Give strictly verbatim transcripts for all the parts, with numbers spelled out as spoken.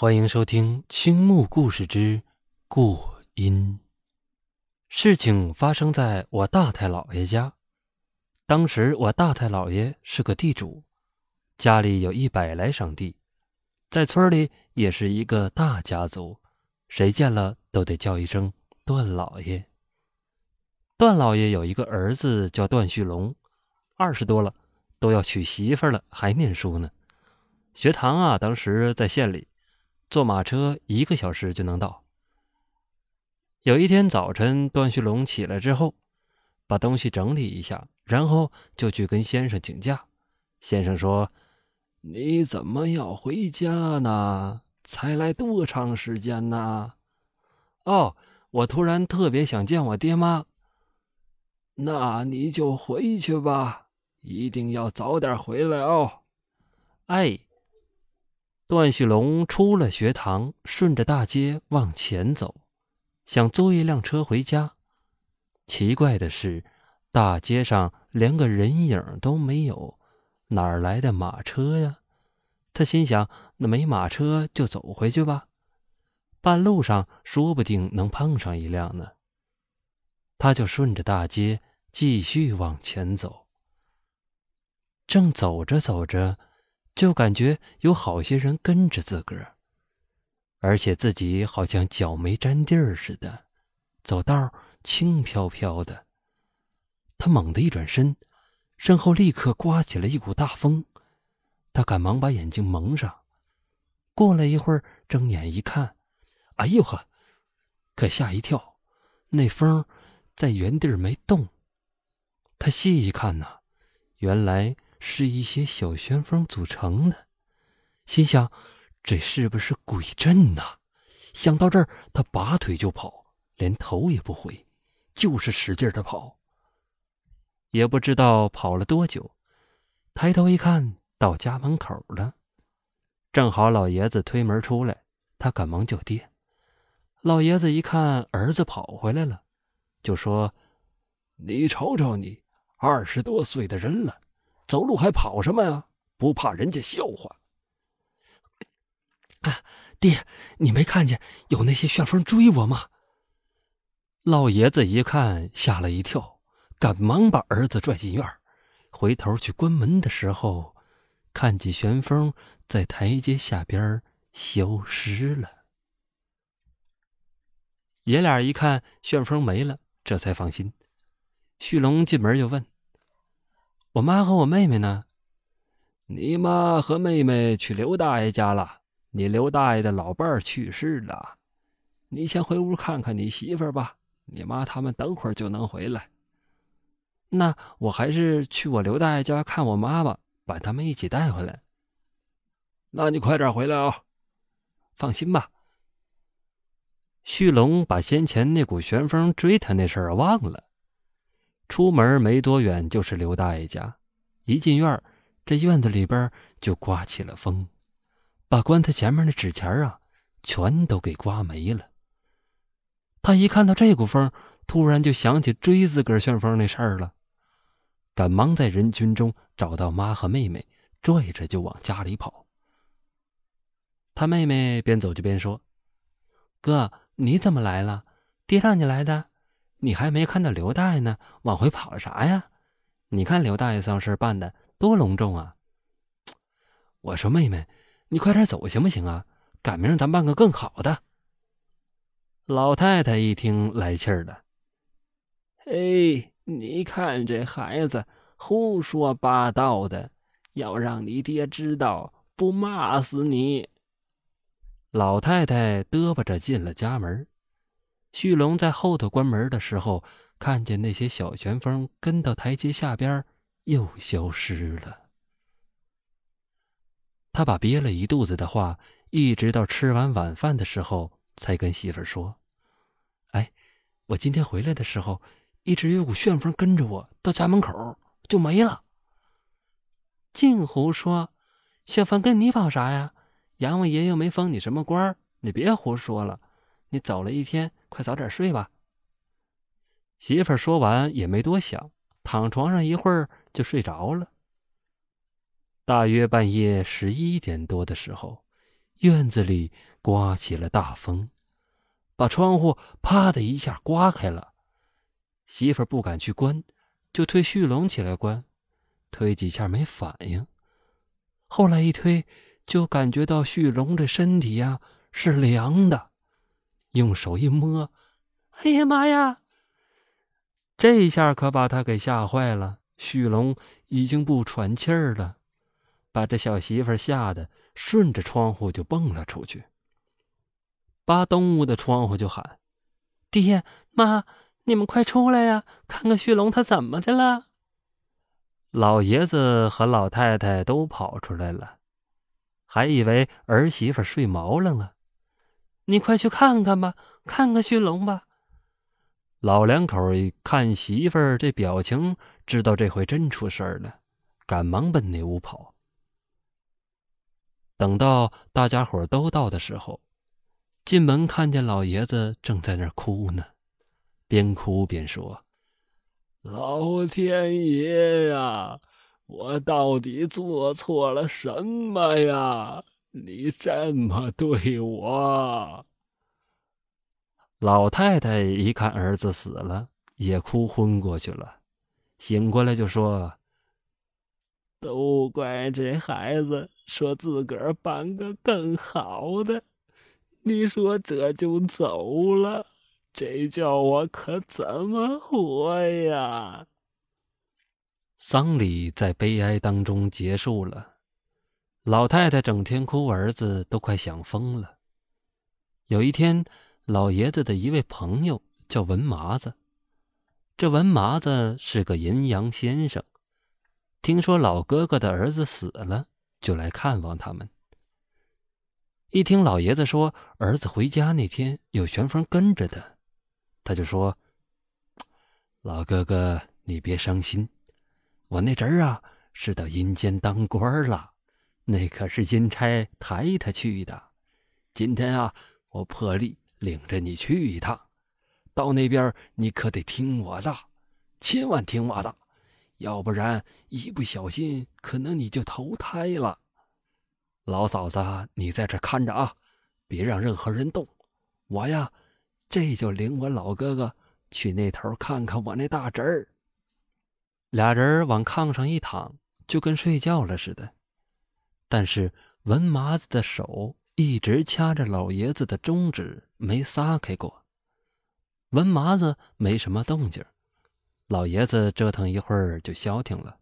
欢迎收听青木故事之过阴。事情发生在我大太姥爷家。当时我大太姥爷是个地主，家里有一百来晌地，在村里也是一个大家族，谁见了都得叫一声段老爷。段老爷有一个儿子叫段旭龙，二十多了，都要娶媳妇了，还念书呢。学堂啊，当时在县里，坐马车一个小时就能到。有一天早晨，段旭龙起来之后，把东西整理一下，然后就去跟先生请假。先生说：“你怎么要回家呢？才来多长时间呢？”“哦，我突然特别想见我爹妈。”“那你就回去吧，一定要早点回来哦。”哎，段旭龙出了学堂，顺着大街往前走，想租一辆车回家。奇怪的是，大街上连个人影都没有，哪来的马车呀？他心想，那没马车就走回去吧，半路上说不定能碰上一辆呢。他就顺着大街继续往前走，正走着走着，就感觉有好些人跟着自个儿，而且自己好像脚没沾地儿似的，走道轻飘飘的。他猛地一转身，身后立刻刮起了一股大风，他赶忙把眼睛蒙上，过了一会儿睁眼一看，哎呦呵，可吓一跳，那风在原地没动。他细一看呐，原来是一些小旋风组成的，心想这是不是鬼阵呐？想到这儿，他拔腿就跑，连头也不回，就是使劲的跑。也不知道跑了多久，抬头一看，到家门口了，正好老爷子推门出来，他赶忙叫爹。老爷子一看儿子跑回来了，就说：“你瞅瞅你，二十多岁的人了，走路还跑什么呀？不怕人家笑话？”“啊，爹，你没看见有那些旋风追我吗？”老爷子一看吓了一跳，赶忙把儿子拽进院，回头去关门的时候，看见旋风在台阶下边消失了。爷俩一看旋风没了，这才放心。旭龙进门就问：“我妈和我妹妹呢？”“你妈和妹妹去刘大爷家了，你刘大爷的老伴儿去世了，你先回屋看看你媳妇儿吧，你妈他们等会儿就能回来。”“那我还是去我刘大爷家看我妈吧，把他们一起带回来。”“那你快点回来哦。”“放心吧。”旭龙把先前那股旋风追他那事儿忘了。出门没多远就是刘大爷家，一进院，这院子里边就刮起了风，把棺材前面的纸钱啊全都给刮没了。他一看到这股风，突然就想起追自个儿旋风那事儿了，赶忙在人群中找到妈和妹妹，拽着就往家里跑。他妹妹边走就边说：“哥，你怎么来了？爹让你来的，你还没看到刘大爷呢，往回跑啥呀？你看刘大爷丧事办的多隆重啊！”我说：“妹妹，你快点走行不行啊？赶明儿咱办个更好的。”老太太一听来气儿了：“哎，你看这孩子胡说八道的，要让你爹知道，不骂死你！”老太太嘚吧着进了家门。旭龙在后头关门的时候，看见那些小旋风跟到台阶下边又消失了。他把憋了一肚子的话，一直到吃完晚饭的时候才跟媳妇说：“哎，我今天回来的时候，一直有股旋风跟着我，到家门口就没了。”“净胡说，旋风跟你跑啥呀？阎王爷又没封你什么官，你别胡说了，你走了一天，快早点睡吧。”媳妇说完也没多想，躺床上一会儿就睡着了。大约半夜十一点多的时候，院子里刮起了大风，把窗户啪的一下刮开了。媳妇不敢去关，就推旭笼起来关，推几下没反应，后来一推就感觉到旭笼的身体呀、啊、是凉的，用手一摸，哎呀妈呀！这下可把他给吓坏了，旭笼已经不喘气儿了，把这小媳妇吓得顺着窗户就蹦了出去，扒东屋的窗户就喊：“爹妈，你们快出来呀、啊，看看旭笼他怎么的了。”老爷子和老太太都跑出来了，还以为儿媳妇睡毛愣了。“你快去看看吧，看看旭笼吧。”老两口一看媳妇儿这表情，知道这回真出事儿了，赶忙奔那屋跑。等到大家伙都到的时候，进门看见老爷子正在那儿哭呢，边哭边说：“老天爷呀，我到底做错了什么呀？你这么对我！”老太太一看儿子死了，也哭昏过去了，醒过来就说：“都怪这孩子说自个儿办个更好的，你说这就走了，这叫我可怎么活呀？”丧礼在悲哀当中结束了，老太太整天哭儿子都快想疯了。有一天，老爷子的一位朋友叫文麻子，这文麻子是个阴阳先生，听说老哥哥的儿子死了，就来看望他们。一听老爷子说儿子回家那天有旋风跟着他，他就说：“老哥哥，你别伤心，我那侄儿啊是到阴间当官了，那可是阴差抬他去的。今天啊，我破例领着你去一趟，到那边你可得听我的，千万听我的，要不然一不小心可能你就投胎了。老嫂子，你在这看着啊，别让任何人动。我呀，这就领我老哥哥去那头看看我那大侄儿。”俩人往炕上一躺，就跟睡觉了似的。但是文麻子的手一直掐着老爷子的中指，没撒开过。文麻子没什么动静，老爷子折腾一会儿就消停了。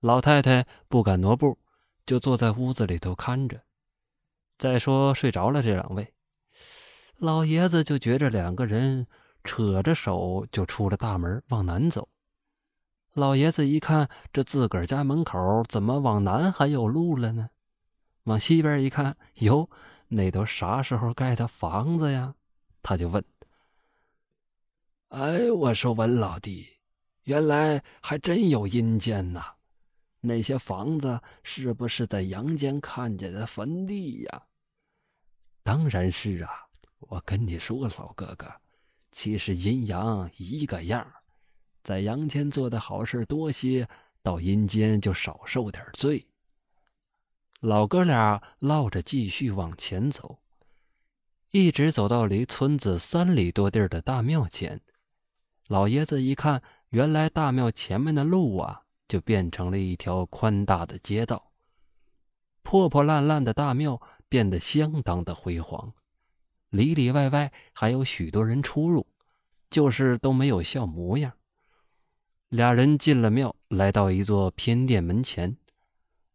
老太太不敢挪步，就坐在屋子里头看着。再说睡着了这两位，老爷子就觉着两个人扯着手就出了大门往南走。老爷子一看这自个儿家门口怎么往南还有路了呢，往西边一看，哟，那都啥时候盖的房子呀？他就问：“哎，我说文老弟，原来还真有阴间呐！那些房子是不是在阳间看见的坟地呀？”“当然是啊，我跟你说老哥哥，其实阴阳一个样，在阳间做的好事多些，到阴间就少受点罪。”老哥俩唠着继续往前走，一直走到离村子三里多地的大庙前。老爷子一看，原来大庙前面的路啊就变成了一条宽大的街道，破破烂烂的大庙变得相当的辉煌，里里外外还有许多人出入，就是都没有笑模样。俩人进了庙，来到一座偏殿门前，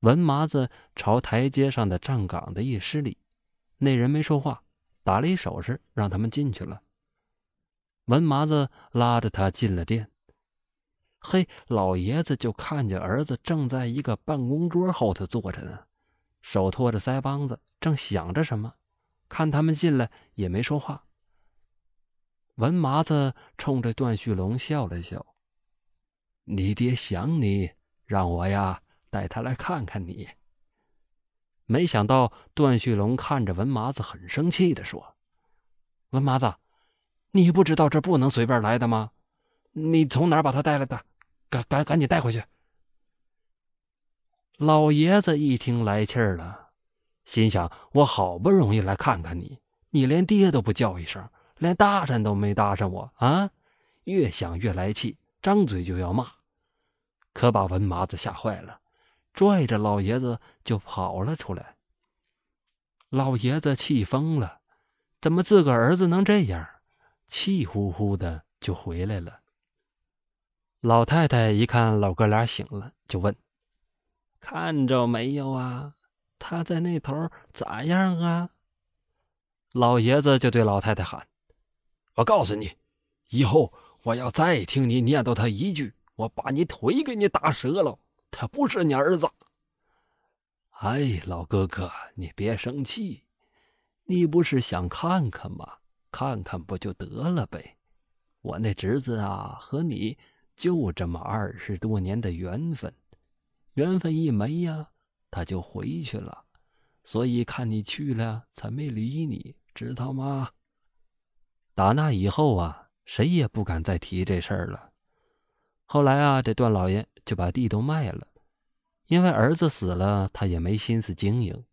文麻子朝台阶上的站岗的一施礼，那人没说话，打了一手势让他们进去了。文麻子拉着他进了殿。嘿，老爷子就看见儿子正在一个办公桌后头坐着呢，手托着腮帮子，正想着什么，看他们进来也没说话。文麻子冲着段旭龙笑了笑：“你爹想你，让我呀带他来看看你。”没想到段旭龙看着文麻子很生气地说：“文麻子，你不知道这不能随便来的吗？你从哪儿把他带来的？赶赶赶紧带回去！”老爷子一听来气儿了，心想我好不容易来看看你，你连爹都不叫一声，连搭讪都没搭讪我啊！越想越来气，张嘴就要骂，可把文麻子吓坏了，拽着老爷子就跑了出来。老爷子气疯了，怎么自个儿子能这样，气呼呼的就回来了。老太太一看老哥俩醒了，就问：看着没有啊，他在那头咋样啊？老爷子就对老太太喊：我告诉你，以后我要再听你念叨他一句，我把你腿给你打折了，他不是你儿子。哎，老哥哥，你别生气，你不是想看看吗？看看不就得了呗。我那侄子啊，和你就这么二十多年的缘分，缘分一没呀、啊，他就回去了，所以看你去了才没理你，知道吗？打那以后啊，谁也不敢再提这事儿了。后来啊，这段老爷就把地都卖了，因为儿子死了，他也没心思经营。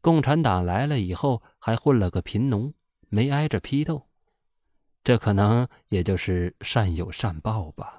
共产党来了以后，还混了个贫农，没挨着批斗。这可能也就是善有善报吧。